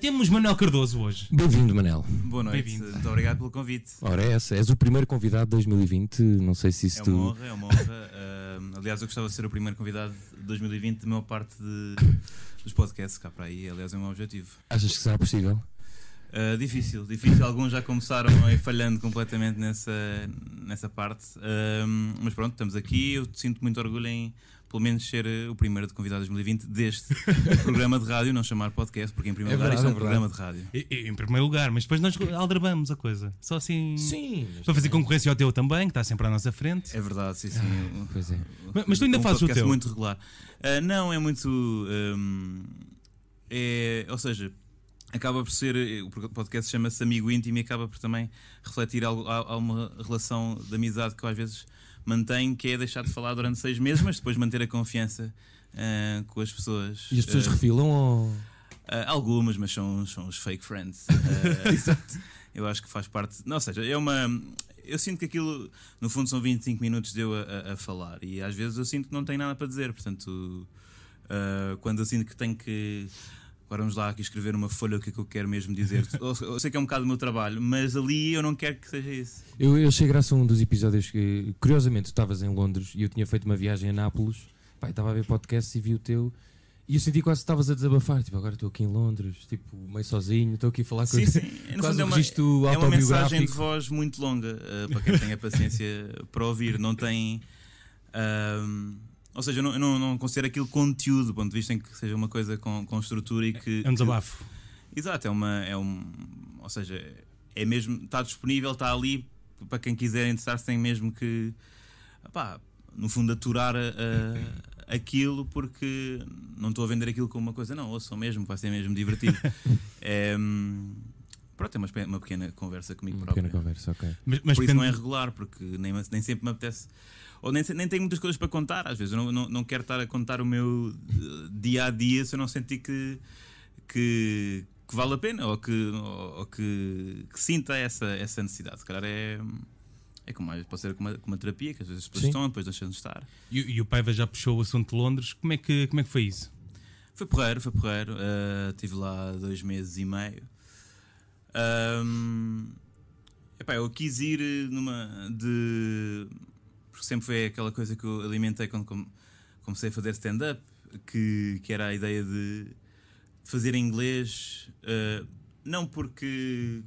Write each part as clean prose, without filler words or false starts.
Temos Manuel Cardoso hoje. Bem-vindo, Manuel. Boa noite. Bem-vindo. Muito obrigado pelo convite. Ora, és o primeiro convidado de 2020. Não sei se isso é uma honra. Aliás, eu gostava de ser o primeiro convidado de 2020 da maior parte dos podcasts cá para aí. Aliás, é um objetivo. Achas que será possível? Difícil. Alguns já começaram falhando completamente nessa parte. Mas pronto, estamos aqui. Eu sinto muito orgulho em, pelo menos, ser o primeiro de convidado de 2020 deste programa de rádio, não chamar podcast, porque em primeiro lugar isto é um programa de rádio. Em primeiro lugar, mas depois nós aldrabamos a coisa. Só assim. Sim. Para fazer concorrência ao teu também, que está sempre à nossa frente. É verdade, sim. Pois é. Mas tu ainda fazes o teu? Muito regular. Não, é muito. Ou seja, acaba por ser, o podcast chama-se Amigo Íntimo e acaba por também refletir a uma relação de amizade que eu às vezes mantenho, que é deixar de falar durante 6 meses, mas depois manter a confiança com as pessoas. E as pessoas refilam? Ou... algumas, mas são os fake friends. Exato. Eu acho que faz parte... Não, ou seja, é uma... Eu sinto que aquilo, no fundo, são 25 minutos de eu a falar e às vezes eu sinto que não tenho nada para dizer, portanto, quando eu sinto que tenho que... Agora vamos lá aqui escrever uma folha o que é que eu quero mesmo dizer. Eu sei que é um bocado o meu trabalho, mas ali eu não quero que seja isso. Eu achei graça a um dos episódios que, curiosamente, tu estavas em Londres e eu tinha feito uma viagem a Nápoles. Pai, estava a ver podcast e vi o teu. E eu senti quase que estavas a desabafar. Tipo, agora estou aqui em Londres, tipo, meio sozinho, estou aqui a falar com... Sim. Quase um registro autobiográfico. É uma mensagem de voz muito longa, para quem tenha paciência para ouvir. Não tem... Ou seja, eu não considero aquilo conteúdo, do ponto de vista em que seja uma coisa com estrutura e que... É um desabafo. Exato, ou seja, é mesmo, está disponível, está ali, para quem quiser interessar-se tem mesmo que, pá, no fundo, aturar aquilo, porque não estou a vender aquilo como uma coisa, não, ouçam mesmo, vai ser mesmo divertido. Pronto, é uma pequena conversa comigo próprio. Uma pequena conversa, ok. Mas por isso não é regular, porque nem sempre me apetece... Ou nem tenho muitas coisas para contar, às vezes eu não quero estar a contar o meu dia-a-dia se eu não sentir que vale a pena ou que sinta essa necessidade. Se calhar é como, pode ser como uma terapia, que às vezes as pessoas estão, depois deixam de estar. E o Paiva já puxou o assunto de Londres, como é que foi isso? Foi porreiro, estive lá 2 meses e meio. Epá, eu quis ir porque sempre foi aquela coisa que eu alimentei quando comecei a fazer stand-up, que era a ideia de fazer em inglês, não porque,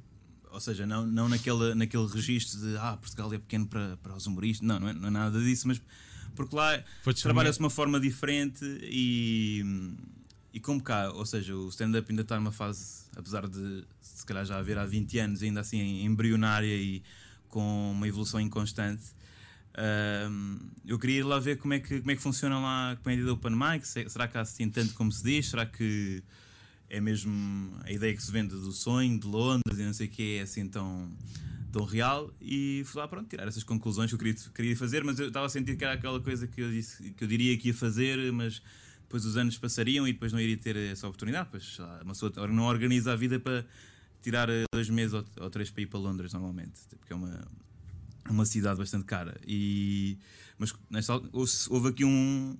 ou seja, não naquele registro de Portugal é pequeno para os humoristas, não é nada disso, mas porque lá trabalha-se de uma forma diferente e como cá, ou seja, o stand-up ainda está numa fase, apesar de se calhar já haver há 20 anos, ainda assim embrionária e com uma evolução inconstante. Eu queria ir lá ver como é que funciona lá a comédia do Open Mic. Será que há assim tanto como se diz? Será que é mesmo a ideia que se vende do sonho de Londres e não sei o que é assim tão real? E fui lá, pronto, tirar essas conclusões que eu queria fazer, mas eu estava a sentir que era aquela coisa que eu diria que ia fazer, mas depois os anos passariam e depois não iria ter essa oportunidade. Pois uma pessoa não organiza a vida para tirar 2 meses ou 3 para ir para Londres normalmente, porque é uma cidade bastante cara, mas houve aqui uma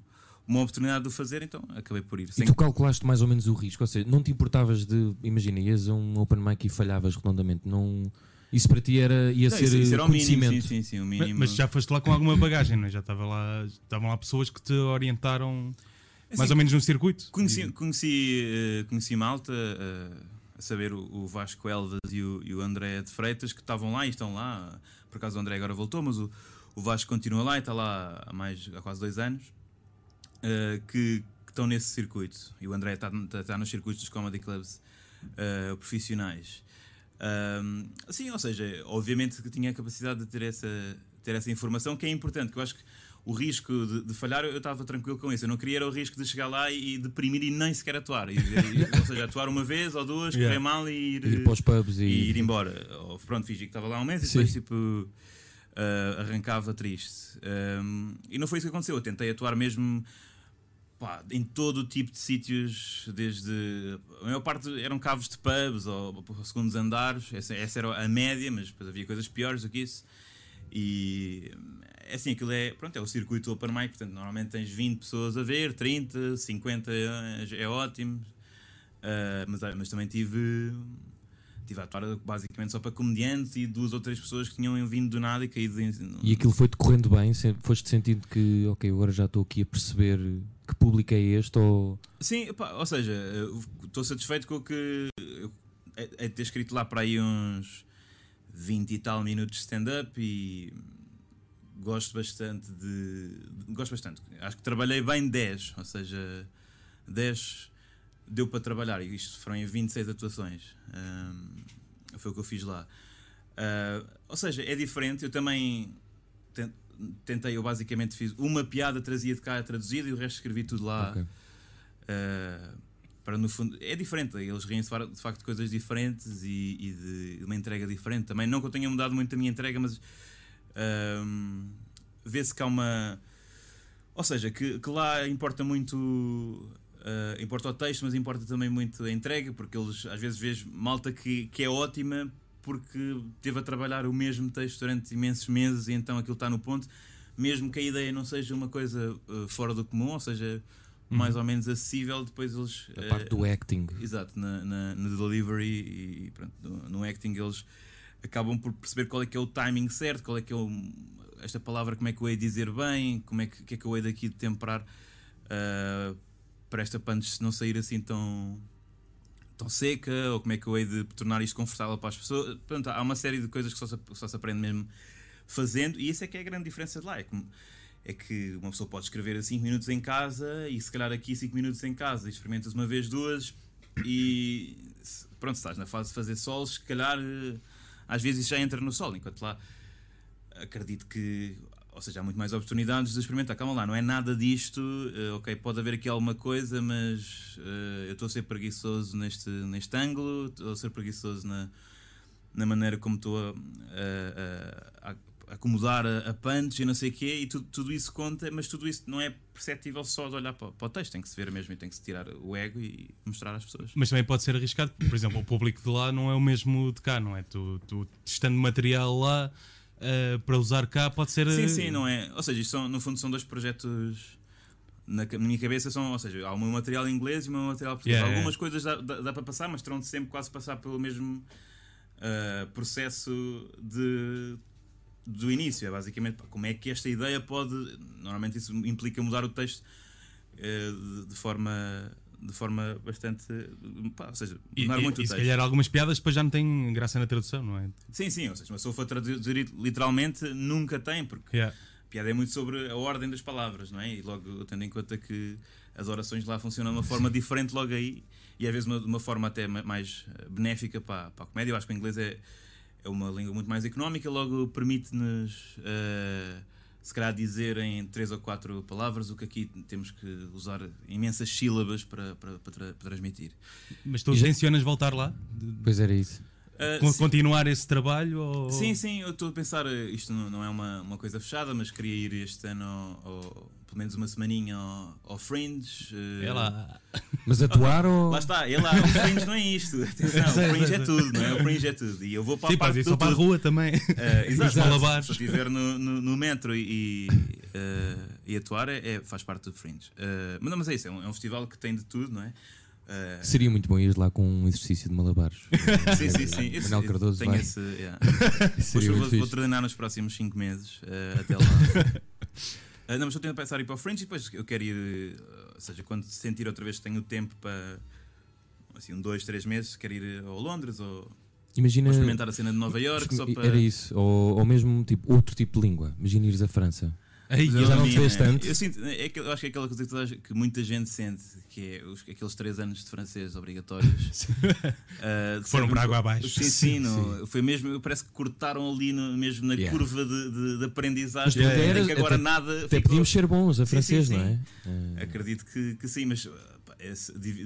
oportunidade de o fazer, então acabei por ir. E tu calculaste mais ou menos o risco, ou seja, não te importavas de, imagina, ias a um open mic e falhavas redondamente, não... Isso para ti era conhecimento. Mínimo, sim, o mínimo. Mas já foste lá com alguma bagagem, não é? Já estavam lá pessoas que te orientaram assim, mais ou menos no circuito. Conheci malta... a saber, o Vasco Elvas e o André de Freitas, que estavam lá e estão lá. Por acaso o André agora voltou, mas o Vasco continua lá e está lá há quase 2 anos, que estão nesse circuito. E o André está nos circuitos dos comedy clubs profissionais. Assim, ou seja, obviamente que tinha a capacidade de ter essa informação, que é importante, que eu acho que o risco de falhar, eu estava tranquilo com isso. Eu não queria era o risco de chegar lá e deprimir e nem sequer atuar. Ou seja, atuar uma vez ou duas, correr mal e ir para os pubs e ir embora. Ou, pronto, fingi que estava lá um mês e depois tipo, arrancava triste. E não foi isso que aconteceu. Eu tentei atuar mesmo em todo o tipo de sítios, desde... A maior parte eram cavos de pubs ou segundos andares. Essa era a média, mas depois havia coisas piores do que isso. E é assim, aquilo é o circuito open mic, portanto normalmente tens 20 pessoas a ver, 30, 50 é ótimo, mas também tive a atuar basicamente só para comediantes e duas ou três pessoas que tinham vindo do nada e caído em... E aquilo foi-te correndo bem? Foste sentindo que, ok, agora já estou aqui a perceber que público é este? Ou... Sim, pá, ou seja, estou satisfeito com o que... É ter escrito lá para aí uns 20 e tal minutos de stand-up e... Gosto bastante. Acho que trabalhei bem 10, ou seja, 10 deu para trabalhar. Isto foram em 26 atuações. Foi o que eu fiz lá. Ou seja, é diferente. Eu também tentei, eu basicamente fiz uma piada, trazia de cá traduzida e o resto escrevi tudo lá. Okay. Para no fundo, é diferente. Eles riem-se de facto de coisas diferentes e de uma entrega diferente. Também não que eu tenha mudado muito a minha entrega, mas... vê-se que há uma... Ou seja, que lá importa muito... importa o texto, mas importa também muito a entrega, porque eles às vezes vês malta que é ótima porque teve a trabalhar o mesmo texto durante imensos meses e então aquilo está no ponto, mesmo que a ideia não seja uma coisa fora do comum, ou seja, mais ou menos acessível, depois eles... A parte do acting. Exato, no delivery e pronto, no acting eles... acabam por perceber qual é que é o timing certo, qual é que é esta palavra, como é que eu hei dizer bem, que é que eu hei daqui de temperar para esta punch não sair assim tão seca, ou como é que eu hei de tornar isto confortável para as pessoas. Portanto, há uma série de coisas que só se aprende mesmo fazendo, e isso é que é a grande diferença de lá. É que uma pessoa pode escrever 5 minutos em casa, e se calhar aqui 5 minutos em casa, experimentas uma vez, duas, e pronto, estás na fase de fazer solos, se calhar... Às vezes isso já entra no solo, enquanto lá acredito que, ou seja, há muito mais oportunidades de experimentar. Calma lá, não é nada disto, ok, pode haver aqui alguma coisa, mas eu estou a ser preguiçoso neste ângulo, estou a ser preguiçoso na maneira como estou a acomodar a punch e não sei o quê, e tudo isso conta, mas tudo isso não é perceptível só de olhar para o texto, tem que se ver mesmo e tem que se tirar o ego e mostrar às pessoas. Mas também pode ser arriscado, por exemplo, o público de lá não é o mesmo de cá, não é? Tu testando material lá para usar cá pode ser... Sim, não é? Ou seja, isto no fundo são dois projetos, na minha cabeça são, ou seja, há o meu material em inglês e o meu material português. Yeah, algumas coisas dá para passar, mas terão de sempre quase passar pelo mesmo processo do início. É basicamente como é que esta ideia pode... Normalmente isso implica mudar o texto de forma bastante... ou seja, mudar muito o texto. E se calhar algumas piadas depois já não têm graça na tradução, não é? Sim, ou seja, mas se eu for traduzir literalmente, nunca tem, porque a piada é muito sobre a ordem das palavras, não é? E logo, tendo em conta que as orações lá funcionam de uma forma diferente logo aí, e às vezes de uma forma até mais benéfica para a comédia. Eu acho que o inglês é uma língua muito mais económica, logo permite-nos, se calhar, dizer em 3 ou 4 palavras o que aqui temos que usar imensas sílabas para transmitir. Mas tu intencionas voltar lá? Pois era isso. Continuar esse trabalho? Ou... Sim, eu estou a pensar, isto não é uma coisa fechada, mas queria ir este ano ao pelo menos uma semaninha ao Fringe. É lá. Mas atuar ou... Lá está, é lá. O Fringe não é isto. Atenção, o Fringe é tudo, não é? O Fringe é tudo. E eu vou para a parte do para a rua também. Exato. Se estiver no metro e atuar faz parte do Fringe. Mas é isso, é um festival que tem de tudo, não é? Seria muito bom ir lá com um exercício de malabares. Sim. Manuel Cardoso tem esse, yeah. Vou treinar nos próximos 5 meses, até lá. Não, mas estou tentando pensar ir para o Fringe e depois eu quero ir, ou seja, quando sentir outra vez que tenho tempo para, assim, 2, 3 meses, quero ir ao Londres ou... Imagina, experimentar a cena de Nova Iorque só para... Era isso, ou mesmo tipo, outro tipo de língua. Imagina ires à França. Aí, já não te vês tanto. Eu acho que é aquela coisa que muita gente sente, que é aqueles 3 anos de francês obrigatórios. Foram para água abaixo. Sim. Foi mesmo, parece que cortaram ali mesmo na curva de aprendizagem. Mas que agora até, nada até ficou... Podíamos ser bons a francês, não é? Acredito que sim, mas pá,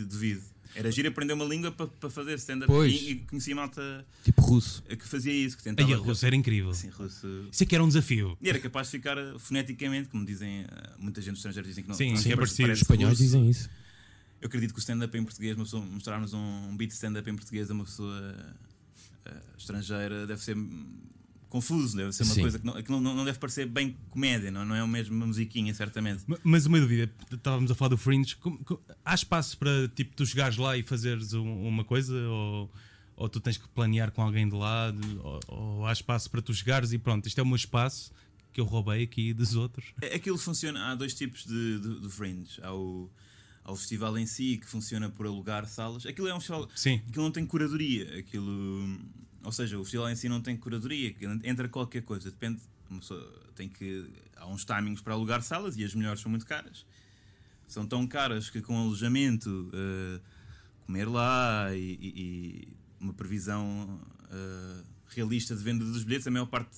duvido. Era giro aprender uma língua para fazer stand-up. E conhecia malta tipo russo que fazia isso, que tentava. E russo era incrível. Sim, russo. Isso é que era um desafio. E era capaz de ficar foneticamente, como dizem, muita gente estrangeira dizem que não. Sim, é parecido. Os espanhóis dizem isso. Eu acredito que o stand-up em português, uma pessoa mostrar-nos um beat stand-up em português a uma pessoa estrangeira deve ser confuso, deve ser uma coisa que não deve parecer bem comédia, não é a mesma musiquinha, certamente. Mas uma dúvida, estávamos a falar do Fringe, há espaço para tipo tu chegares lá e fazeres uma coisa, ou tu tens que planear com alguém de lado, ou há espaço para tu chegares e pronto, isto é o meu espaço que eu roubei aqui dos outros? Aquilo funciona, há dois tipos de Fringe, há o festival em si, que funciona por alugar salas. Aquilo é um festival, aquilo não tem curadoria, aquilo, ou seja, o festival em si não tem curadoria, entra qualquer coisa, depende, há uns timings para alugar salas e as melhores são muito caras, são tão caras que com alojamento, comer lá e uma previsão realista de venda dos bilhetes, a maior parte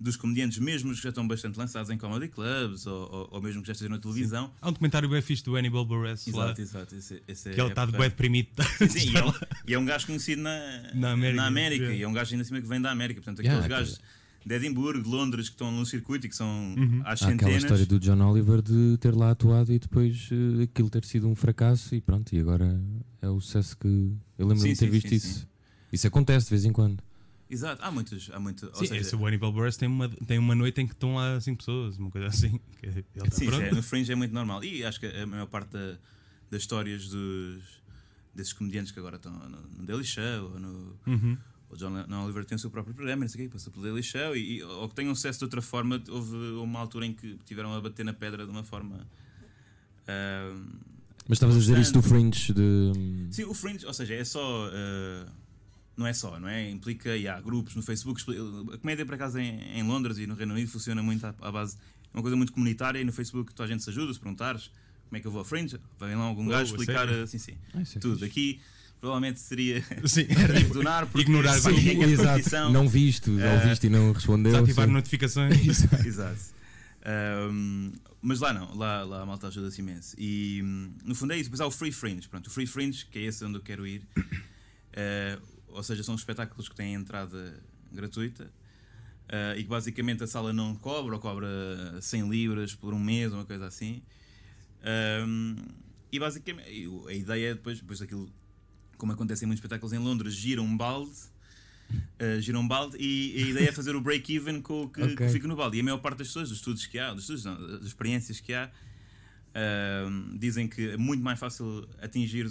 dos comediantes, mesmo que já estão bastante lançados em comedy clubs, ou mesmo que já estejam na televisão. Sim. Há um documentário bem fixe do Hannibal Buress, exato. Esse que ele está de bem deprimido. Sim, e é um gajo conhecido na América e é um gajo ainda acima que vem da América. Portanto, aqueles gajos de Edimburgo, de Londres, que estão num circuito e que são às centenas. Aquela história do John Oliver de ter lá atuado e depois aquilo ter sido um fracasso e pronto, e agora é o sucesso que... Eu lembro-me de ter visto isso. Sim. Isso acontece de vez em quando. Exato, há muitos. Sim, seja, o Hannibal Buress tem uma noite em que estão lá 5 pessoas, uma coisa assim. No Fringe é muito normal. E acho que a maior parte das histórias desses comediantes que agora estão no Daily Show, ou no... O John Oliver tem o seu próprio programa, não sei o que, passa pelo Daily Show, ou que tenham sucesso de outra forma. Houve uma altura em que tiveram a bater na pedra de uma forma... Mas estavas a dizer isto do Fringe de... Sim, o Fringe, ou seja, é só... Não é? Implica, e há grupos no Facebook. A comédia, por acaso, em Londres e no Reino Unido funciona muito à base. É uma coisa muito comunitária e no Facebook toda a gente se ajuda. Se perguntares como é que eu vou à Fringe, vem lá algum gajo explicar tudo. Aqui provavelmente seria ignorar não visto, e não respondeu. Desativar notificações. Exato. Mas lá a malta ajuda-se imenso. E no fundo é isso. Depois há o Free Fringe. Pronto, o Free Fringe, que é esse onde eu quero ir. Ou seja, são espetáculos que têm entrada gratuita e que basicamente a sala não cobra, ou cobra 100 libras por um mês, uma coisa assim. E basicamente a ideia é depois daquilo, como acontece em muitos espetáculos em Londres, gira um balde e a ideia é fazer o break-even com o que fica no balde. E a maior parte das pessoas, das experiências que há, dizem que é muito mais fácil atingir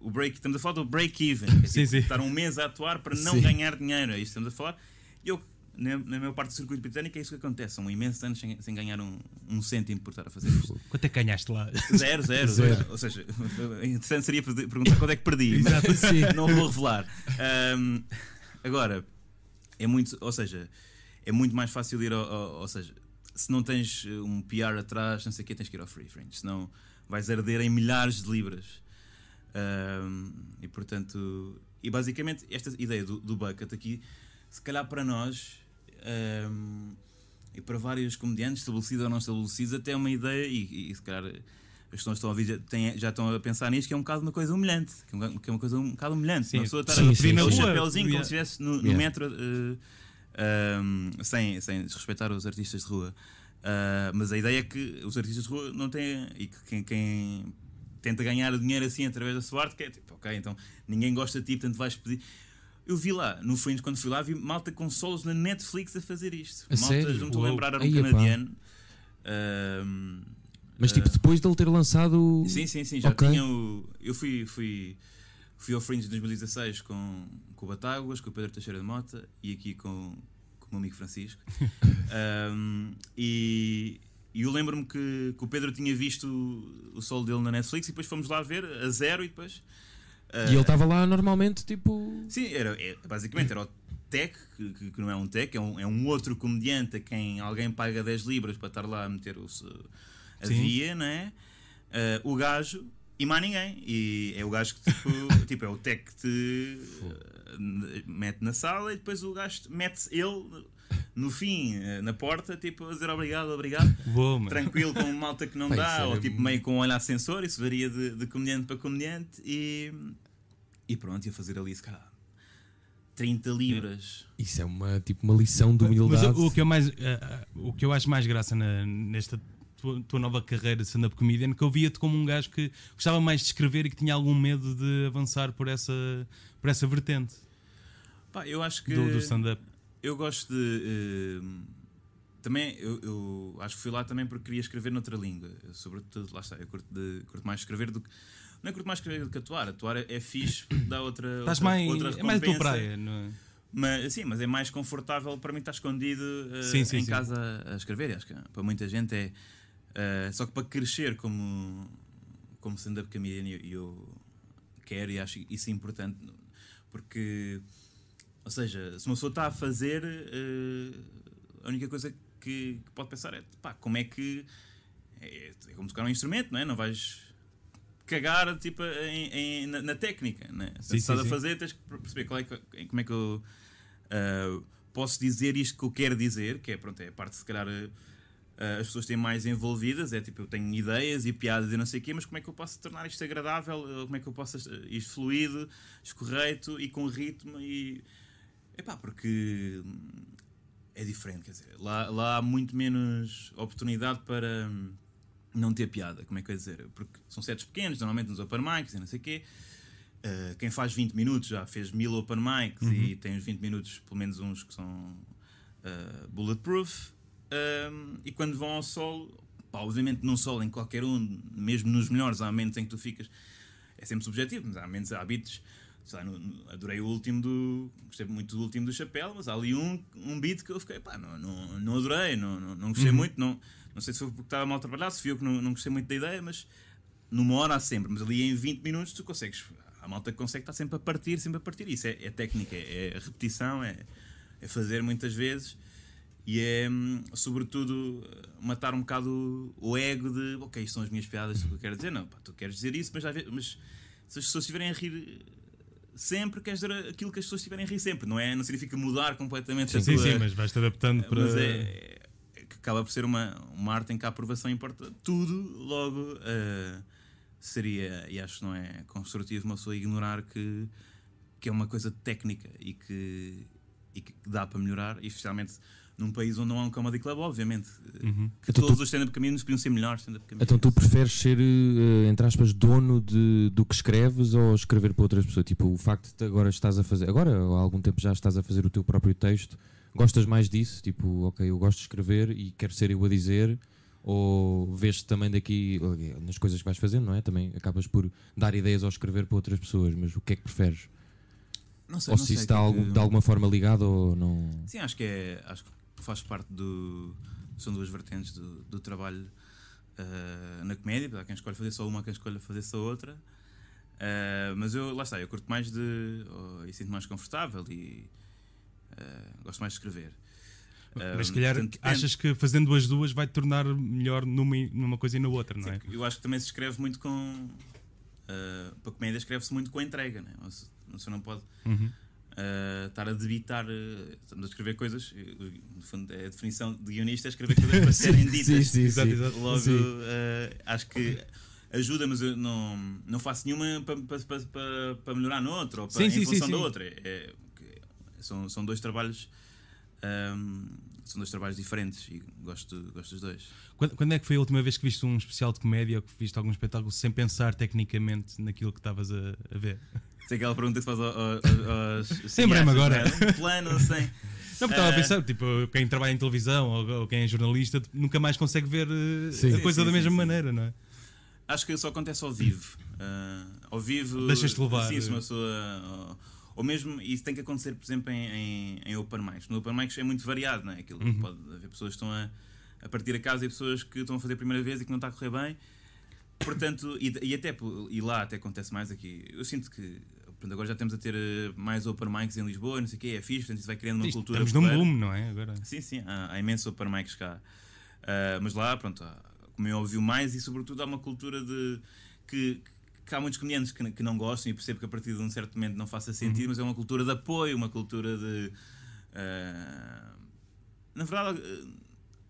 o break. Estamos a falar do break-even, é tipo estar um mês a atuar para não ganhar dinheiro. É isto que estamos a falar. Eu, na maior parte do circuito britânico, é isso que acontece. São imensos anos sem ganhar um cêntimo por estar a fazer isto. Quanto é que ganhaste lá? Zero. Ou seja, interessante seria perguntar quanto é que perdi. Mas não vou revelar. Agora, é muito mais fácil ir ao. Se não tens um PR atrás, não sei o que, tens que ir ao Free Fringe, senão vais arder em milhares de libras. E portanto, basicamente esta ideia do bucket aqui, se calhar para nós e para vários comediantes, estabelecidos ou não estabelecidos, até é uma ideia, e se calhar as pessoas estão a ouvir já estão a pensar nisto, que é um bocado uma coisa humilhante. Que é uma coisa um bocado humilhante. Uma pessoa estar a pedir o chapéuzinho como se estivesse no metro. Sem desrespeitar os artistas de rua, mas a ideia é que os artistas de rua não têm, e que quem tenta ganhar o dinheiro assim através da sua arte, que é tipo, ok, então ninguém gosta de ti, portanto vais pedir. Eu vi lá, no Fringe, quando fui lá, vi malta com solos na Netflix a fazer isto. Malta, não estou a lembrar, era um canadiano. Mas tipo, depois de ele ter lançado... Sim, já tinha o... Eu fui ao Fringe de 2016 com o Batáguas, com o Pedro Teixeira de Mota e aqui com o meu amigo Francisco. E eu lembro-me que o Pedro tinha visto o solo dele na Netflix e depois fomos lá ver a zero e depois... e ele estava lá normalmente, tipo... Sim, basicamente era o Tech, que não é um Tech, é um outro comediante a quem alguém paga 10 libras para estar lá a meter a via, não é? O gajo... E mais ninguém, e é o gajo que tipo é o Tech que te mete na sala e depois o gajo mete-se ele no fim, na porta, tipo a dizer obrigado, boa, tranquilo, com malta que não dá, ou tipo meio com um olho a sensor, isso varia de comediante para comediante, e pronto, ia fazer ali, se calhar, 30 libras. Isso é uma lição de humildade. Mas o que eu acho mais graça nesta tua nova carreira de stand-up comedian, que eu via-te como um gajo que gostava mais de escrever e que tinha algum medo de avançar por essa vertente. Pá, eu acho que do stand-up. Eu gosto de... também, eu acho que fui lá também porque queria escrever noutra língua. Eu, sobretudo, lá está, eu curto mais escrever do que... Não é curto mais escrever do que atuar. Atuar é fixe, dá outra recompensa. É mais a tua praia, não é? Mas, sim, mas é mais confortável para mim estar escondido em casa a escrever. Acho que para muita gente é... só que para crescer como stand-up comedian, eu quero e acho isso importante. Porque, ou seja, se uma pessoa está a fazer, a única coisa que pode pensar é, pá, como é que... É como tocar um instrumento, não é? Não vais cagar tipo, na técnica, não é? Se estás a fazer, tens que perceber como é que eu posso dizer isto que eu quero dizer, que é, pronto, é a parte, se calhar, as pessoas têm mais envolvidas, é tipo, eu tenho ideias e piadas e não sei o quê, mas como é que eu posso tornar isto agradável, como é que eu posso isto fluido, escorreito e com ritmo e... Epá, porque... É diferente, quer dizer, lá há muito menos oportunidade para não ter piada, como é que eu ia dizer? Porque são sets pequenos, normalmente nos open mics e não sei o quê. Quem faz 20 minutos já fez 1000 open mics e tem os 20 minutos, pelo menos uns que são bulletproof. E quando vão ao solo, pá, obviamente num solo em qualquer um, mesmo nos melhores, há momentos em que tu ficas... É sempre subjetivo, mas há momentos, há beats... Sei lá, adorei o último do... Gostei muito do último do Chapéu, mas há ali um beat que eu fiquei... Pá, não adorei, não gostei muito. Não sei se foi porque estava mal trabalhado, se fui eu que não gostei muito da ideia, mas... Numa hora há sempre. Mas ali em 20 minutos tu consegues... Há malta que consegue estar sempre a partir. Isso é técnica, é repetição, é fazer muitas vezes. E é, sobretudo, matar um bocado o ego de... Ok, isto são as minhas piadas, o que eu quero dizer. Não, pá, tu queres dizer isso, mas se as pessoas estiverem a rir... Sempre queres dizer aquilo que as pessoas tiverem a rir sempre, não é? Não significa mudar completamente a tua... Sim, mas vais-te adaptando para... Mas acaba por ser uma arte em que a aprovação importa tudo, logo seria, e acho que não é construtivo uma pessoa ignorar que é uma coisa técnica e que dá para melhorar, e especialmente num país onde não há um comedy club, obviamente, que então, todos os stand-up comedians podiam ser melhores stand-up comedians. Então tu preferes ser, entre aspas, dono do que escreves ou escrever para outras pessoas? Tipo, o facto de agora estás a fazer, agora há algum tempo já estás a fazer o teu próprio texto, gostas mais disso? Tipo, ok, eu gosto de escrever e quero ser eu a dizer, ou vês-te também daqui, nas coisas que vais fazendo, não é? Também acabas por dar ideias ao escrever para outras pessoas, mas o que é que preferes? Não sei, ou se isso está de alguma forma ligado ou não? Sim, acho que faz parte do... São duas vertentes do trabalho na comédia. Há quem escolhe fazer só uma, há quem escolhe fazer só outra. Mas eu, lá está, eu curto mais e sinto mais confortável e gosto mais de escrever. Mas se calhar portanto, achas que fazendo as duas vai-te tornar melhor numa coisa e na outra, não é? Eu acho que também se escreve muito com... para a comédia escreve-se muito com a entrega, não é? Você não pode... estar a debitar, estamos a escrever coisas, no fundo a definição de guionista é escrever coisas para serem ditas. Sim. Logo, acho que ajuda, mas eu não faço nenhuma para melhorar no outro ou para em função da outra. São dois trabalhos, são dois trabalhos diferentes e gosto dos dois. Quando é que foi a última vez que viste um especial de comédia ou que viste algum espetáculo sem pensar tecnicamente naquilo que estavas a ver? Sei que ela pergunta se faz aos sem brema agora. Né? Um plano sem. Não, porque estava a pensar, tipo, quem trabalha em televisão ou quem é jornalista nunca mais consegue ver a coisa da mesma maneira, não é? Acho que isso acontece ao vivo. Ao vivo. Deixas-te levar. Sim, uma pessoa. Ou mesmo, isso tem que acontecer, por exemplo, em open mics. No open mics é muito variado, não é? Aquilo pode haver pessoas que estão a partir a casa e pessoas que estão a fazer a primeira vez e que não está a correr bem. Portanto, e lá até acontece mais aqui. Eu sinto que agora já temos a ter mais open mics em Lisboa, não sei o que, é fixe, portanto isso vai criando uma cultura. Estamos num boom, não é? Agora. Sim, há imensos open mics cá. Mas lá, pronto, como eu ouvi mais e sobretudo há uma cultura de que há muitos comediantes que não gostam e percebo que a partir de um certo momento não faça sentido, mas é uma cultura de apoio, uma cultura de... na verdade...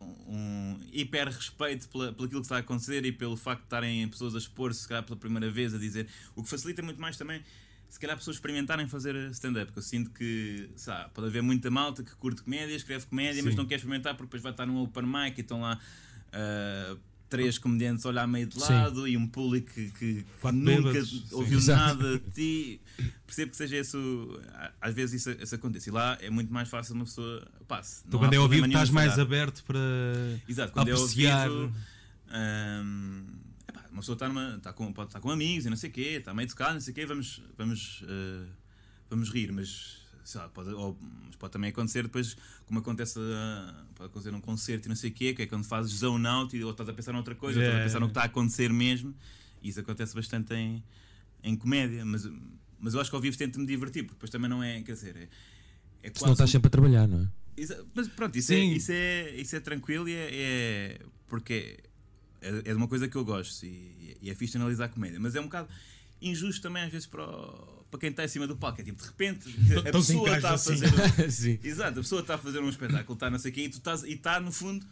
um hiper respeito pelo aquilo que está a acontecer e pelo facto de estarem pessoas a expor-se, se calhar pela primeira vez, a dizer, o que facilita muito mais também, se calhar, pessoas experimentarem fazer stand-up, porque eu sinto que, sabe, pode haver muita malta que curte comédia, escreve comédia, mas não quer experimentar porque depois vai estar num open mic e estão lá três comediantes a olhar meio de lado, sim, e um público que nunca bêbados, ouviu, sim, nada de ti. Percebo que seja isso, às vezes isso acontece. E lá é muito mais fácil uma pessoa passe. Então, quando é ouvido, estás mais aberto para apreciar. Exato, quando é ouvido, uma pessoa está com amigos e não sei o quê, está meio tocado, não sei o quê, vamos rir, mas sei lá, pode também acontecer depois, como acontece, pode acontecer num concerto e não sei o quê, que é quando fazes zone out e ou estás a pensar noutra coisa, ou estás a pensar no que está a acontecer mesmo, e isso acontece bastante em comédia, mas eu acho que ao vivo tento-me divertir, porque depois também não é, quer dizer, é quase... Senão estás sempre a trabalhar, não é? Isso, mas pronto, isso é tranquilo, e é porque é de uma coisa que eu gosto, e é fixe analisar a comédia, mas é um bocado injusto também às vezes para quem está em cima do palco, é tipo, de repente a pessoa está a fazer assim. Exato, a pessoa está a fazer um espetáculo, está não sei o quê, e está no fundo,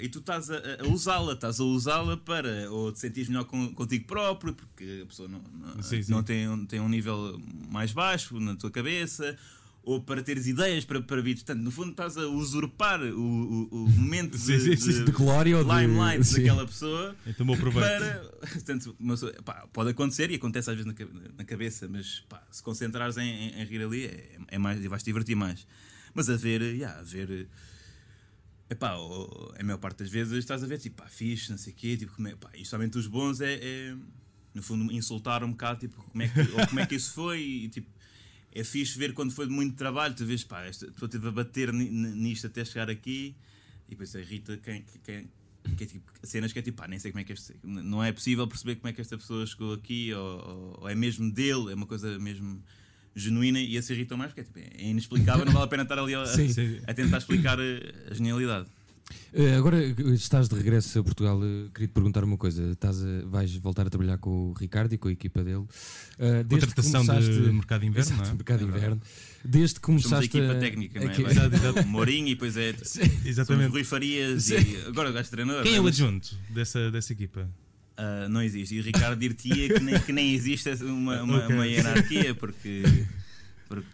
e tu estás a usá-la, para ou te sentires melhor contigo próprio, porque a pessoa não tem um nível mais baixo na tua cabeça, ou para teres ideias para vir. Portanto, no fundo estás a usurpar o momento de glória ou de limelight daquela pessoa. Então, portanto, pode acontecer, e acontece às vezes na cabeça, mas se concentrares em rir ali, é mais, e vais-te divertir mais. Mas a ver... Epá, a maior parte das vezes estás a ver, tipo, fixe, não sei o quê, tipo, e somente os bons é no fundo, insultar um bocado, tipo, como é que isso foi, e tipo... É fixe ver quando foi de muito trabalho, tu vês, estou a bater nisto até chegar aqui, e depois irrita quem tipo, cenas que é tipo, nem sei como é que não é possível perceber como é que esta pessoa chegou aqui, ou é mesmo dele, é uma coisa mesmo genuína, e se irritam mais, porque é, tipo, é inexplicável, não vale a pena estar ali a tentar explicar a genialidade. Agora estás de regresso a Portugal, queria te perguntar uma coisa. Vais voltar a trabalhar com o Ricardo e com a equipa dele, desde contratação do mercado inverno, exato, não é? Mercado inverno. Desde que começaste a equipa técnica, não é? Exato. Mourinho, e depois é, exatamente, Rui Farias, e agora o gajo treinador. Quem é o adjunto dessa equipa? Não existe. E o Ricardo dir-te-ia que nem existe uma hierarquia, porque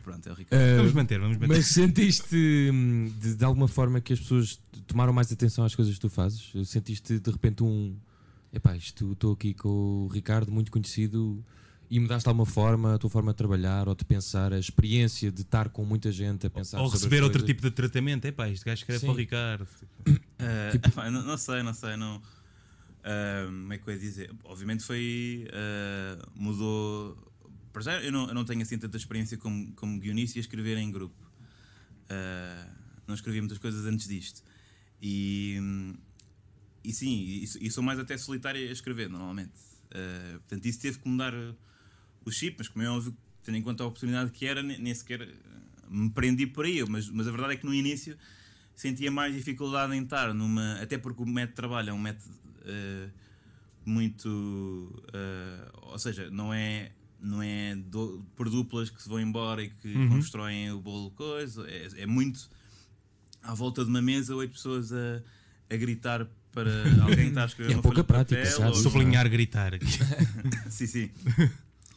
pronto, é o Ricardo. Vamos manter. Mas sentiste de alguma forma que as pessoas tomaram mais atenção às coisas que tu fazes? Sentiste de repente estou aqui com o Ricardo, muito conhecido, e mudaste alguma forma, a tua forma de trabalhar ou de pensar, a experiência de estar com muita gente a pensar? Ou receber outro tipo de tratamento, este gajo escreve para o Ricardo. Não sei. Como é que eu ia dizer? Obviamente foi... mudou... Para já eu não tenho assim tanta experiência como guionista e a escrever em grupo. Não escrevia muitas coisas antes disto. E sim, e sou mais até solitário a escrever, normalmente. Portanto, isso teve que mudar o chip, mas como é óbvio, tendo em conta a oportunidade que era, nem sequer me prendi por aí. Mas a verdade é que no início sentia mais dificuldade em estar numa... Até porque o método de trabalho é um método muito... ou seja, não é por duplas que se vão embora e que constroem o bolo, coisa. É muito à volta de uma mesa, 8 pessoas a gritar para alguém que está a escrever. É pouca prática, sabe? Sublinhar, gritar aqui. Sim.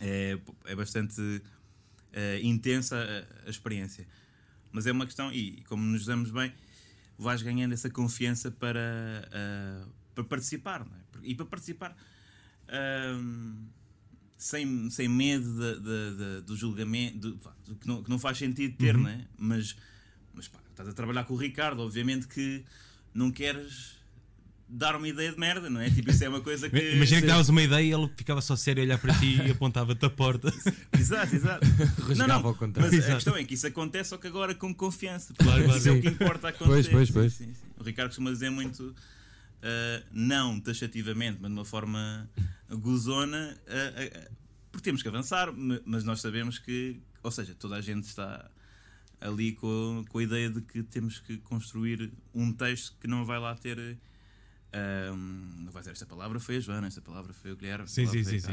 É bastante intensa a experiência. Mas é uma questão, e como nos damos bem, vais ganhando essa confiança para participar, não é? E para participar. Sem medo do julgamento, que não faz sentido ter, não é? Mas estás a trabalhar com o Ricardo, obviamente que não queres dar uma ideia de merda, não é? Tipo, isso é uma coisa que... Imagina que davas uma ideia e ele ficava só sério a olhar para ti e apontava-te a porta. Exato. Rasgava ao contrário. Mas a questão é que isso acontece, só que agora com confiança. Claro. Isso é o que importa acontecer. Pois. Sim. O Ricardo costuma dizer muito... não taxativamente, mas de uma forma gozona, porque temos que avançar, mas nós sabemos que, ou seja, toda a gente está ali com a ideia de que temos que construir um texto que não vai lá ter, não vai ter esta palavra foi a Joana, esta palavra foi o Guilherme. Sim.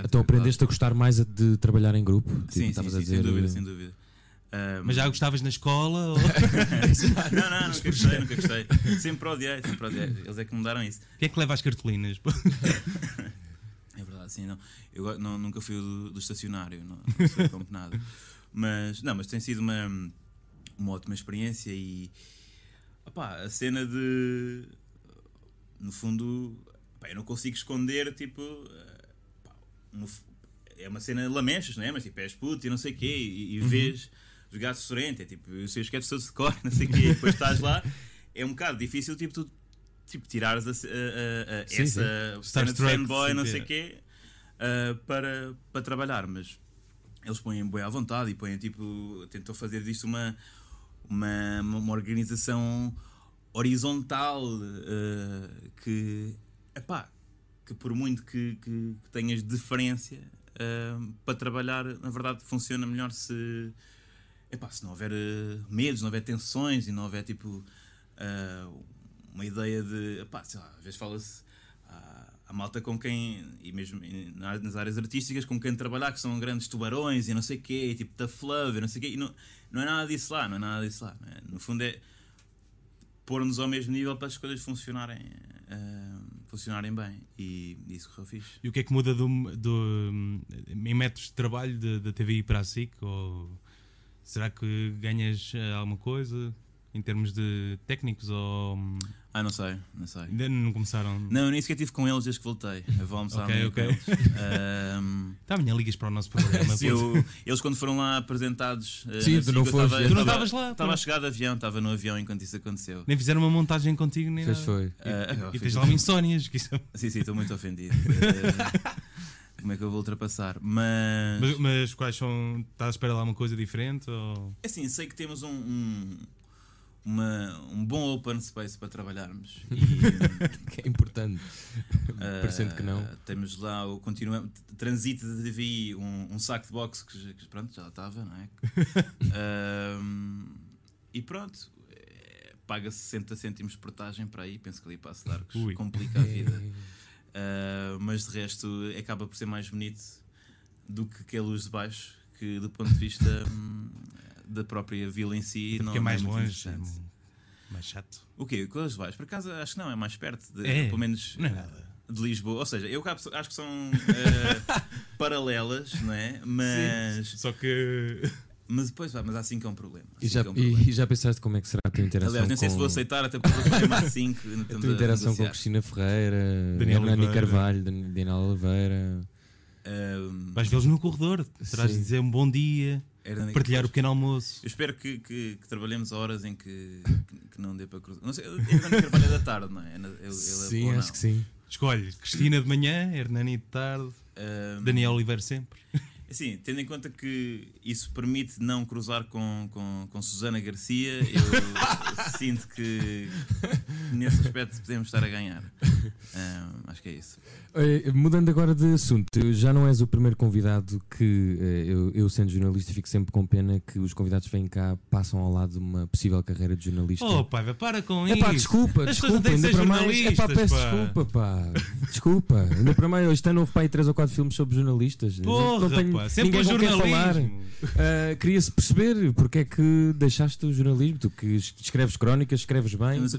Então aprendeste a gostar mais de trabalhar em grupo? Sim, sem dúvida. Mas já gostavas na escola? Ou... não, nunca gostei. Sempre odiei. Eles é que mudaram isso. Quem é que leva as cartolinas? É verdade, sim. Não. Eu nunca fui do estacionário, não sou condenado. Mas tem sido uma ótima experiência, e a cena de no fundo, pá, eu não consigo esconder, tipo, pá, é uma cena lamechas, não é? Mas tipo, és puto e não sei o quê, e vês jogar sorrente, é tipo, eu sei, esquece de cor, não sei o quê, e depois estás lá, é um bocado difícil, tipo, tu tipo, tirares essa cena de fanboy, não sei o quê, para trabalhar, mas eles põem bem à vontade e põem, tipo, tentam fazer disto uma organização horizontal que, epá, que por muito que tenhas deferência para trabalhar, na verdade funciona melhor se, epá, se não houver medos, não houver tensões e não houver tipo uma ideia de, epá, sei lá, às vezes fala-se a malta com quem, e mesmo nas áreas artísticas, com quem trabalhar, que são grandes tubarões e não sei o quê, e tipo tough love e não sei o quê, e não é nada disso lá, não é nada disso lá, não é? No fundo é pôr-nos ao mesmo nível para as coisas funcionarem bem, e isso correu fixe. E o que é que muda em métodos de trabalho da TVI para a SIC? Ou será que ganhas alguma coisa em termos de técnicos ou... Ah, não sei. Ainda não começaram? Não, eu nem sequer estive com eles desde que voltei. Eu vou almoçar com eles. Tá, amanhã ligas para o nosso programa. Eles quando foram lá apresentados... Sim, tu não foste. Tu não estavas lá? Estava a chegar de avião, estava no avião enquanto isso aconteceu. Nem fizeram uma montagem contigo, nem nada. Foi. E tens lá uma insónias. Que isso... Sim, estou muito ofendido. Como é que eu vou ultrapassar? Mas quais são... Estás a esperar lá uma coisa diferente? Ou... Assim, sei que temos um bom open space para trabalharmos, que é importante. Parecendo que não. Temos lá o transito de TVI, um saco de boxe que pronto, já estava, não é? E pronto, paga 60 cêntimos por tagem para aí, penso que ali passa de arcos, complica a vida. Mas de resto acaba por ser mais bonito do que a luz de baixo, que do ponto de vista... da própria vila em si, porque não é mais longe, é mais chato. O quê? Coisas baixas? Por acaso acho que não, é mais perto, pelo menos não é nada. De Lisboa. Ou seja, eu acho que são paralelas, não é? Mas. Sim, só que. Mas depois, mas a 5 é um problema. E já pensaste como é que será a tua interação? Aliás, nem sei se vou aceitar, até porque eu tenho a 5. A tua interação com Cristina Ferreira, Hernani Carvalho, Daniel Oliveira. Vais vê-los no corredor, terás de dizer um bom dia. Partilhar o pequeno almoço. Eu espero que trabalhemos a horas em que não dê para cruzar. Não sei, o Hernani Carvalho é da tarde, não é? Sim, acho que sim. Escolhe Cristina de manhã, Hernani de tarde, Daniel Oliveira sempre. Assim, tendo em conta que isso permite não cruzar com Susana Garcia, eu sinto que nesse aspecto podemos estar a ganhar. Acho que é isso. Mudando agora de assunto, já não és o primeiro convidado que eu sendo jornalista, fico sempre com pena que os convidados vêm cá, passam ao lado de uma possível carreira de jornalista. Oh, pá, para com isso. Pá, desculpa, ainda para mais. Epá, peço desculpa, pá. Desculpa, ainda para mais. Hoje houve para aí 3 ou 4 filmes sobre jornalistas. Porra, não tenho... Sempre ninguém com falar. Queria-se perceber porque é que deixaste o jornalismo, tu que escreves crónicas, escreves bem. Mas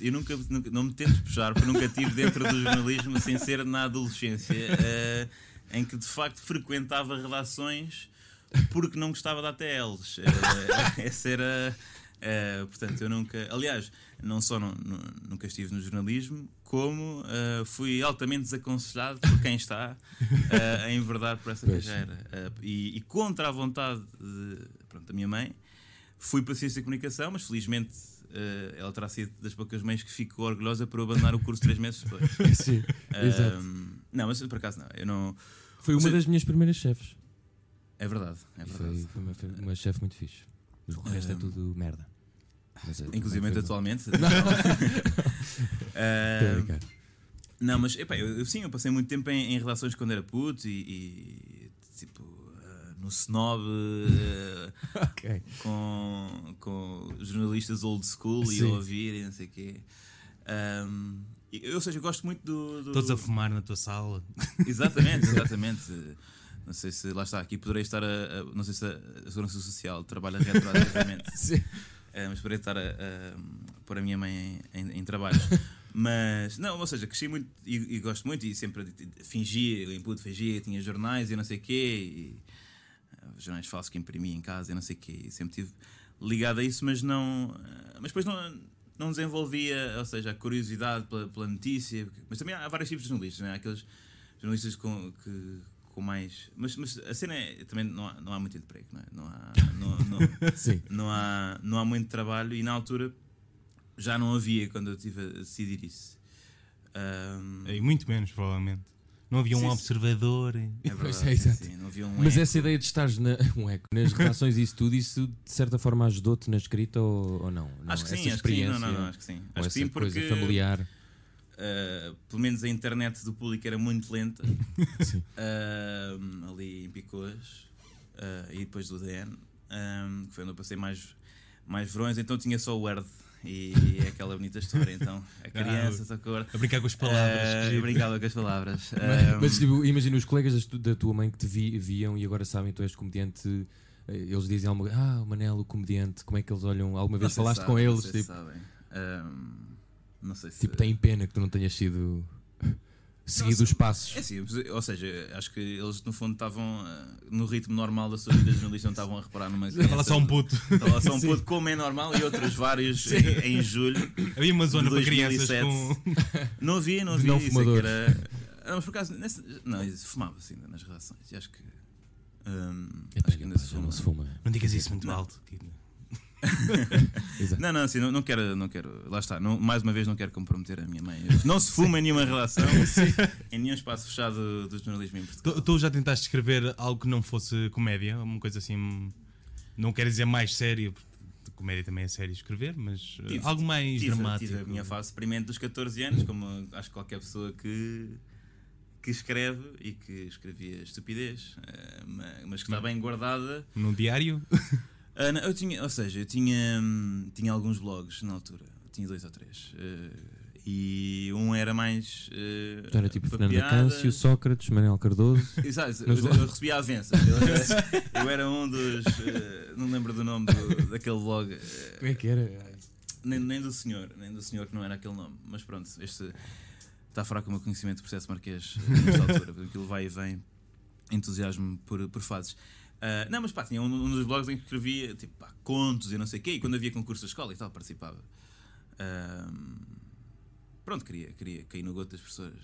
eu nunca não me tentes puxar, porque nunca estive dentro do jornalismo sem ser na adolescência, em que de facto frequentava redações porque não gostava de ATLs. Essa era... portanto, eu nunca... Aliás, não só nunca estive no jornalismo, como fui altamente desaconselhado por quem está a enverdar por essa carreira. E contra a vontade da minha mãe, fui para a Ciência da Comunicação, mas felizmente ela terá sido das poucas mães que ficou orgulhosa por abandonar o curso 3 meses depois. Sim, exato. Não, mas por acaso não. Eu não... Foi uma das minhas primeiras chefes. É verdade. É verdade. Foi uma chefe muito fixe. O resto é tudo merda. Inclusive atualmente. Não, não, mas epá, eu passei muito tempo em redações quando era puto e tipo no snob com jornalistas old school. Sim. E ouvir e não sei o quê. Ou seja, eu gosto muito do... Todos a fumar na tua sala. Exatamente. Não sei se, lá está, aqui poderei estar não sei se a Segurança Social trabalha retroativamente. Mas poderei estar a pôr a minha mãe em trabalhos. Mas, não, ou seja, cresci muito e gosto muito e sempre fingia, tinha jornais e não sei o quê, e jornais falsos que imprimia em casa e não sei o quê, e sempre estive ligado a isso, mas não... Mas depois não... não desenvolvia, ou seja, a curiosidade pela notícia, mas também há vários tipos de jornalistas, não é? Aqueles jornalistas com mais... Mas a cena é, também não há muito emprego, não é? Não há muito trabalho, e na altura já não havia quando eu estive a decidir isso. E muito menos, provavelmente. Não havia um observador. É verdade, é, sim, não havia um eco. Mas essa ideia de estares nas redações e isso tudo, isso de certa forma ajudou-te na escrita ou não? Acho que sim, acho que sim. Acho que sim. Acho que sim, porque coisa familiar. Pelo menos a internet do Público era muito lenta. Sim. Ali em Picôs e depois do DN, que foi onde eu passei mais verões, então tinha só o Word. E é aquela bonita história, então. A criança, a brincar com as palavras. Brincava com as palavras. Mas tipo, imagina os colegas da tua mãe que te viam e agora sabem que tu és comediante. Eles dizem alguma coisa: ah, o Manel, o comediante, como é que eles olham? Alguma vez falaste com eles? Não sei, tipo, sabem. Não sei se... Tipo, têm pena que tu não tenhas sido seguido os passos. É assim, ou seja, acho que eles no fundo estavam no ritmo normal da sua vida de jornalista, não estavam a reparar numa criança. Estava lá só um puto. Estava lá só um puto, como é normal, e outros vários em julho. Havia uma zona para crianças com... Não havia. Não fumadores. Mas por acaso, não, fumava-se ainda nas redações. Acho que... acho que ainda se fuma. Não digas isso muito alto. Não, assim, não quero. Lá está, mais uma vez não quero comprometer a minha mãe. Não se fuma em nenhuma relação, em nenhum espaço fechado do jornalismo em Portugal. Tu já tentaste escrever algo que não fosse comédia? Uma coisa assim, não quero dizer mais sério, porque comédia também é sério escrever, mas algo mais dramático. Tive a minha fase experimento dos 14 anos, como acho que qualquer pessoa que escreve e que escrevia estupidez, mas que está bem guardada. Num diário? Não, eu tinha alguns blogs na altura, eu tinha 2 ou 3, e um era mais... era tipo Fernanda Câncio, Sócrates, Manuel Cardoso... Exato, eu recebia avanças, eu era um dos... não lembro do nome daquele blog... Como é que era? Nem do senhor, que não era aquele nome, mas pronto, este está fraco o meu conhecimento do processo marquês nesta altura, porque aquilo vai e vem, entusiasmo por fases. Não, mas pá, tinha um dos blogs em que escrevia tipo, pá, contos e não sei o quê, e quando havia concurso da escola e tal, participava. Pronto, queria cair no gosto das professoras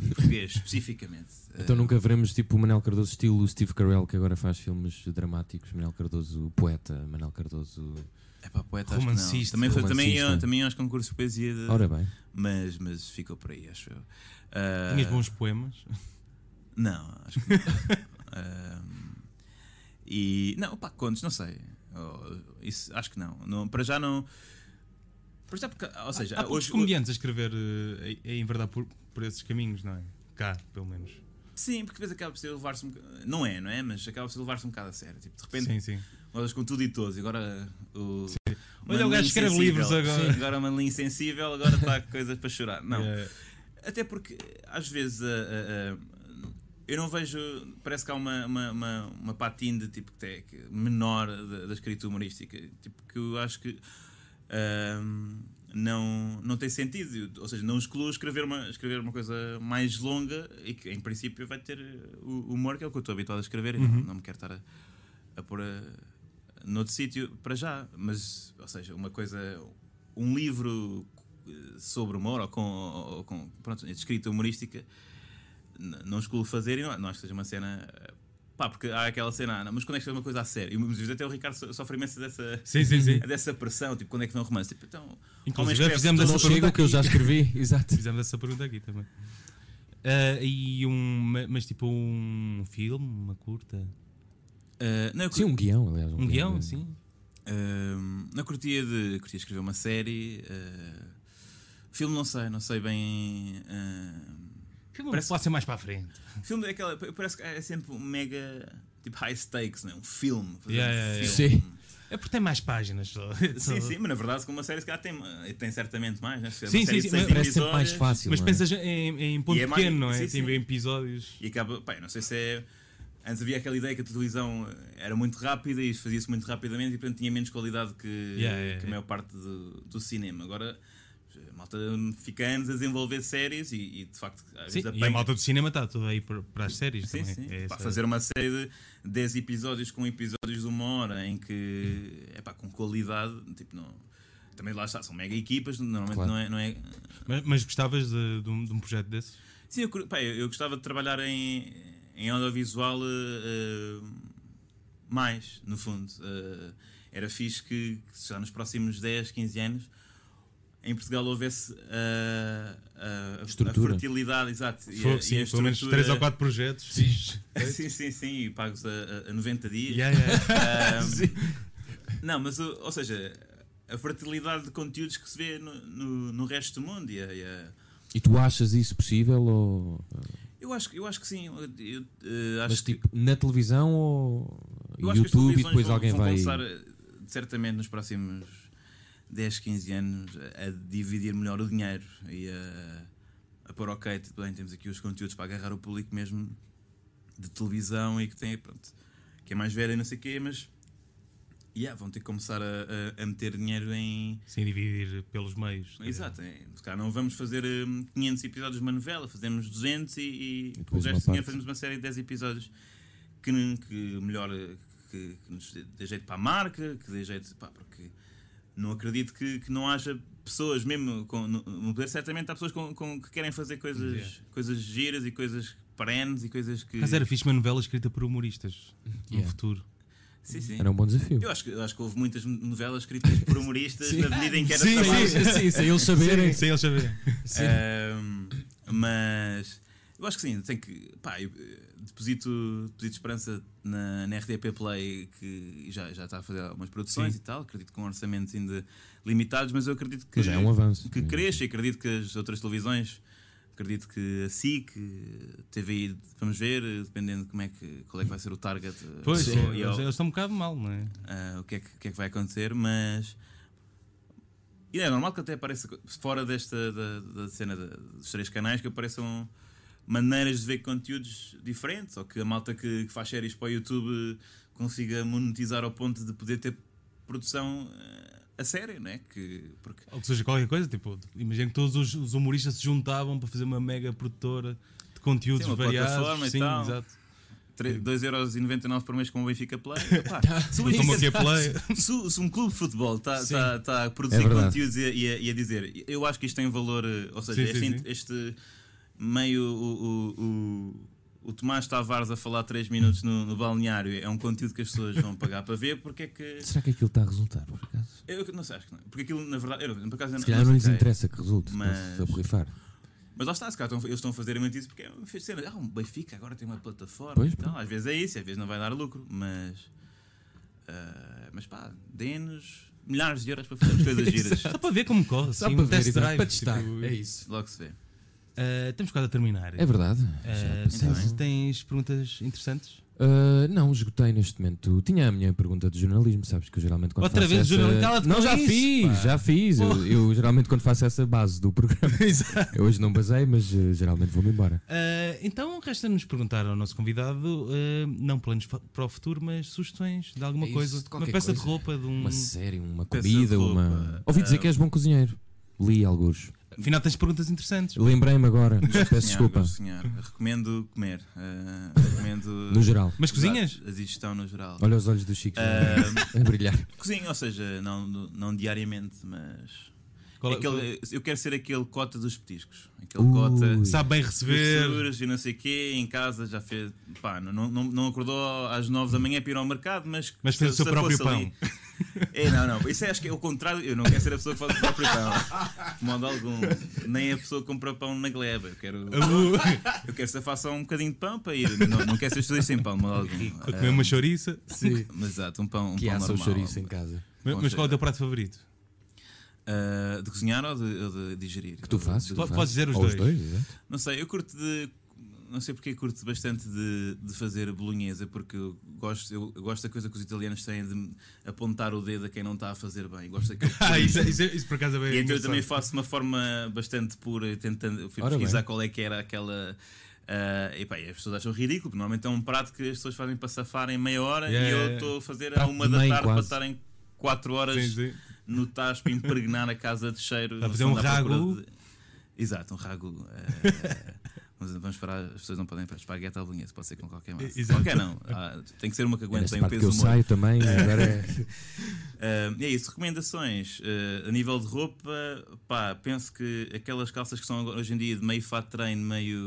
de português, especificamente. Então nunca veremos tipo o Manuel Cardoso estilo Steve Carell, que agora faz filmes dramáticos, Manuel Cardoso poeta, Manuel Cardoso... É pá, poeta, romancista. Acho que não. Também aos concursos de poesia, ora bem. Mas ficou por aí, acho eu. Tinhas bons poemas? Não, acho que não. E não, pá, contos, não sei. Isso, acho que não. Para já não. Para já porque, ou seja, há poucos comediantes a escrever é enverdar por esses caminhos, não é? Cá, pelo menos. Sim, porque depois acaba por ser levar-se um bocado. Não é? Mas acaba por ser levar-se um bocado a sério. Tipo, de repente, sim. Olhas com tudo e todos. E agora o... Olha, o gajo escreve livros agora. Sim, agora é uma linha insensível, agora está coisas para chorar. Não. É. Até porque às vezes eu não vejo, parece que há uma patina de tipo que menor da escrita humorística, tipo, que eu acho que não tem sentido, ou seja, não excluo escrever uma coisa mais longa e que em princípio vai ter o humor, que é o que eu estou habituado a escrever, e não me quero estar a pôr noutro sítio para já, mas, ou seja, uma coisa, um livro sobre humor ou com pronto, escrita humorística, não escolho fazer, e não acho que seja uma cena. Pá, porque há aquela cena, mas quando é que seja uma coisa a sério? E até o Ricardo sofre imenso dessa pressão, tipo, quando é que vem um romance? Tipo, então, inclusive já fizemos essa pergunta que eu já escrevi, exato. Fizemos essa pergunta aqui também. Mas tipo, um filme, uma curta? Não, sim, um guião, aliás. Um guião, sim. Não curtia escrever uma série. Filme, não sei bem. Parece que pode ser mais para a frente. Filme é aquela, parece que é sempre um mega tipo high stakes, não é? Um filme. Sim. É porque tem mais páginas só. Sim, mas na verdade com uma série se calhar tem certamente mais, né? Sim, mas parece sempre mais fácil. Mas pensas em ponto pequeno, mais, não é? Tem episódios. E acaba, pá, não sei se é... Antes havia aquela ideia que a televisão era muito rápida e fazia-se muito rapidamente e portanto tinha menos qualidade que a maior parte do cinema. Agora... A malta fica anos a desenvolver séries e de facto... Vezes, a malta do cinema está toda aí para as séries também. Sim. É pá, fazer uma série de 10 episódios com episódios de 1 hora em que... É pá, com qualidade, tipo, não... também lá está, são mega equipas, normalmente claro. não é... Mas gostavas de um projeto desses? Sim, eu gostava de trabalhar em audiovisual mais, no fundo. Era fixe que já nos próximos 10, 15 anos em Portugal houvesse a fertilidade, exato. Sim, pelo menos 3 ou 4 projetos. Sim, e pagos a 90 dias. Não, mas, ou seja, a fertilidade de conteúdos que se vê no resto do mundo. E tu achas isso possível? Ou... Eu acho que sim. Mas tipo, na televisão ou YouTube e depois alguém vai... começar, certamente, nos próximos 10, 15 anos a dividir melhor o dinheiro e a pôr ok, bem, temos aqui os conteúdos para agarrar o público mesmo de televisão e que tem, pronto, que é mais velho e não sei o quê, mas vão ter que começar a meter dinheiro em... Sem dividir pelos meios. Exato, não vamos fazer 500 episódios de uma novela, fazemos 200 e com o resto de dinheiro fazemos uma série de 10 episódios que melhor, que nos dê jeito para a marca, que dê jeito para... Porque não acredito que não haja pessoas, mesmo no poder, certamente há pessoas que querem fazer coisas giras e coisas perenes e coisas que... Mas era fixe uma novela escrita por humoristas no futuro. Sim, sim. Era um bom desafio. Eu acho que houve muitas novelas escritas por humoristas na medida em que era trabalho. Sim, sem eles saberem. Sem eles saberem. Mas eu acho que sim, tem que... eu deposito esperança na RTP Play, que já está a fazer algumas produções e tal, acredito que com orçamentos ainda limitados, mas eu acredito que já é um avanço, que cresça, e acredito que as outras televisões, acredito que a SIC, TVI, vamos ver, dependendo de qual é que vai ser o target. Pois, eles estão um bocado mal, não é? O que é que vai acontecer, mas... E é normal que até apareça, fora desta da cena dos 3 canais, que apareçam maneiras de ver conteúdos diferentes, ou que a malta que faz séries para o YouTube consiga monetizar ao ponto de poder ter produção a sério, não é? Ou seja, qualquer coisa, tipo, imagino que todos os humoristas se juntavam para fazer uma mega produtora de conteúdos variados. Sim, exato. 2,99€ por mês com o Benfica Play. Se um clube de futebol está a produzir conteúdos e a dizer, eu acho que isto tem valor, ou seja, este meio o Tomás Tavares a falar 3 minutos no balneário é um conteúdo que as pessoas vão pagar para ver, porque é que... Será que aquilo está a resultar, por acaso? Eu não sei, acho que não. Porque aquilo, na verdade... Se calhar não lhes interessa que resulte, mas... Mas lá está, se calhar eles estão a fazer muito isso porque é uma cena. Um Benfica agora tem uma plataforma. Às vezes é isso, às vezes não vai dar lucro, mas... dê-nos milhares de euros para fazer coisas giras. Só para ver como corre, só para ver, para testar. É isso. Logo se vê. Estamos quase a terminar. É verdade. Então, tens perguntas interessantes? Não, esgotei neste momento. Tinha a minha pergunta de jornalismo, sabes que eu geralmente quando outra faço vez essa... jornalismo? Não, já fiz. Eu geralmente quando faço essa base do programa, eu hoje não basei, mas geralmente vou-me embora. Então resta-nos perguntar ao nosso convidado, não planos para o futuro, mas sugestões de alguma coisa, de uma peça coisa. De roupa, de uma série, uma comida, uma... Ouvi dizer que és bom cozinheiro. Li alguns. Afinal, tens perguntas interessantes. Lembrei-me agora, peço desculpa. Recomendo comer. Recomendo... No geral. Mas cozinhas? A digestão no geral. Olha os olhos do Chico a brilhar. Cozinho, ou seja, não diariamente, mas... eu quero ser aquele cota dos petiscos. Aquele cota... Sabe bem receber. E não sei o quê, em casa já fez... Não acordou às 9 da manhã para ir ao mercado, mas fez o seu próprio pão. Ali, não, isso acho que é o contrário. Eu não quero ser a pessoa que faz o próprio pão, de modo algum, nem a pessoa que compra pão na gleba. Eu quero que faça um bocadinho de pão para ir. Não quero ser estudante sem pão, de modo algum. Para comer uma chouriça, sim. Mas exato, um pão normal. Chouriça em casa. Mas qual é o teu prato favorito? De cozinhar ou de digerir? Que tu fazes? Podes dizer os dois. Não sei, eu curto de... Não sei porque curto bastante de fazer bolonhesa, porque eu gosto da coisa que os italianos têm de apontar o dedo a quem não está a fazer bem. Gosto daquele isso por acaso é bem. E então eu também faço de uma forma bastante pura, tentando... Eu fui pesquisar qual é que era aquela... as pessoas acham ridículo, normalmente é um prato que as pessoas fazem para safar em meia hora e eu estou a fazer à 1 da tarde para estarem 4 horas no tacho para impregnar a casa de cheiro. Para fazer um ragu. Exato, um ragu. mas vamos parar, as pessoas não podem para espaguete à bolonhesa, pode ser com qualquer massa. Exato. Qualquer não, tem que ser uma que aguente, tem um peso humor. Saio também, agora é... é isso, recomendações, a nível de roupa, pá, penso que aquelas calças que são hoje em dia de meio fat train, meio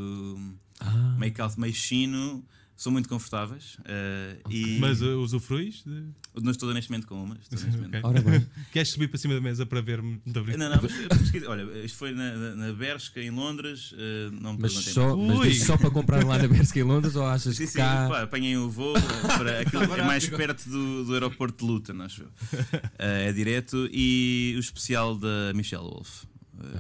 calça, meio chino, são muito confortáveis. Okay. E... Mas usufruis? De... Não estou neste momento com uma. Okay. Ora bem. Queres subir para cima da mesa para ver-me? Não, mas, olha, isto foi na Bershka, em Londres. Não me perguntei. Mas só para comprar lá na Bershka, em Londres? Ou achas que cá... Pá, apanhem o voo para aquilo, é mais perto do aeroporto de Luton, acho eu. É direto. E o especial da Michelle Wolf.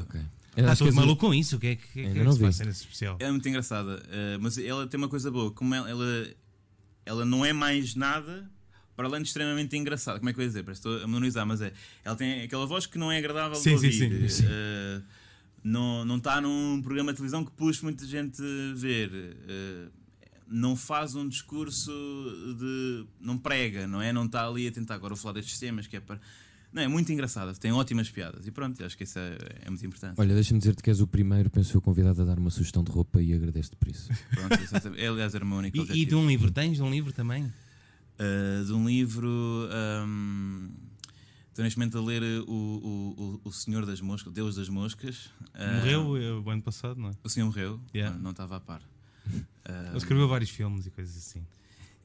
Ok. Estou maluco com isso, o que é que se passa nesse especial? É muito engraçada, mas ela tem uma coisa boa, como ela não é mais nada para além de extremamente engraçada. Como é que eu ia dizer? Parece que estou a menorizar, mas ela tem aquela voz que não é agradável de ouvir. Sim. Não está num programa de televisão que puxa muita gente a ver. Não faz um discurso de... não prega, não é? Não está ali a tentar agora falar destes temas que é para... Não, é muito engraçada, tem ótimas piadas e pronto, acho que isso é muito importante. Olha, deixa-me dizer-te que és o primeiro, penso eu, convidado a dar uma sugestão de roupa e agradeço-te por isso. Pronto, aliás, era o meu único objetivo. E de um livro, tens? De um livro também? De um livro... estou neste momento a ler o Senhor das Moscas, o Deus das Moscas. Morreu o ano passado, não é? O senhor morreu, yeah. Não estava a par. Ele escreveu vários filmes e coisas assim.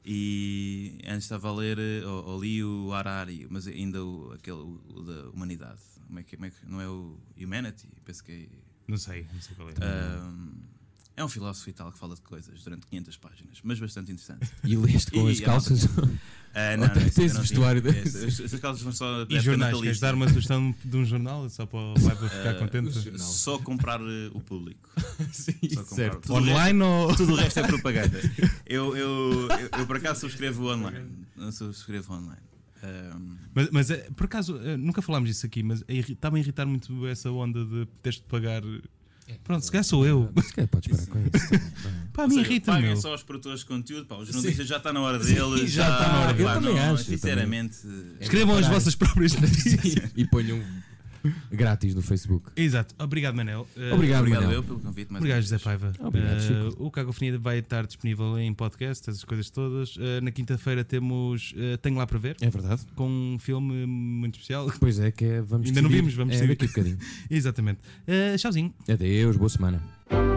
E antes estava a ler, ou li o Harari, mas ainda aquele da Humanidade. Como é que não é o Humanity? Penso que é... Não sei qual é. É um filósofo e tal que fala de coisas durante 500 páginas, mas bastante interessante. E leste com as calças? Não, tens o vestuário desse? As calças vão só... E jornais, queres dar uma sugestão de um jornal só para o pai ficar contente? Só comprar o Público. Sim, certo. Online ou... Tudo o resto é propaganda. Eu por acaso subscrevo online. Mas por acaso, nunca falámos disso aqui, mas está-me a irritar muito essa onda de teres de pagar... Pronto, se calhar sou eu. Se calhar podes parar com isso. Pá, me irrita. Paguem só os produtores de conteúdo, pá, os jornalistas já está na hora deles. Já está na hora deles. Também acho. Sinceramente. Escrevam as vossas próprias notícias. E ponham grátis no Facebook. Exato. Obrigado, Manel. Obrigado eu pelo convite. Obrigado, José Paiva. Obrigado, Chico. O Cacofonia vai estar disponível em podcast, essas coisas todas. Na quinta-feira temos Tenho Lá para Ver. É verdade. Com um filme muito especial. Pois é, que é. Vamos ainda não vimos, vamos sair daqui um bocadinho. Exatamente. Tchauzinho. Adeus, boa semana.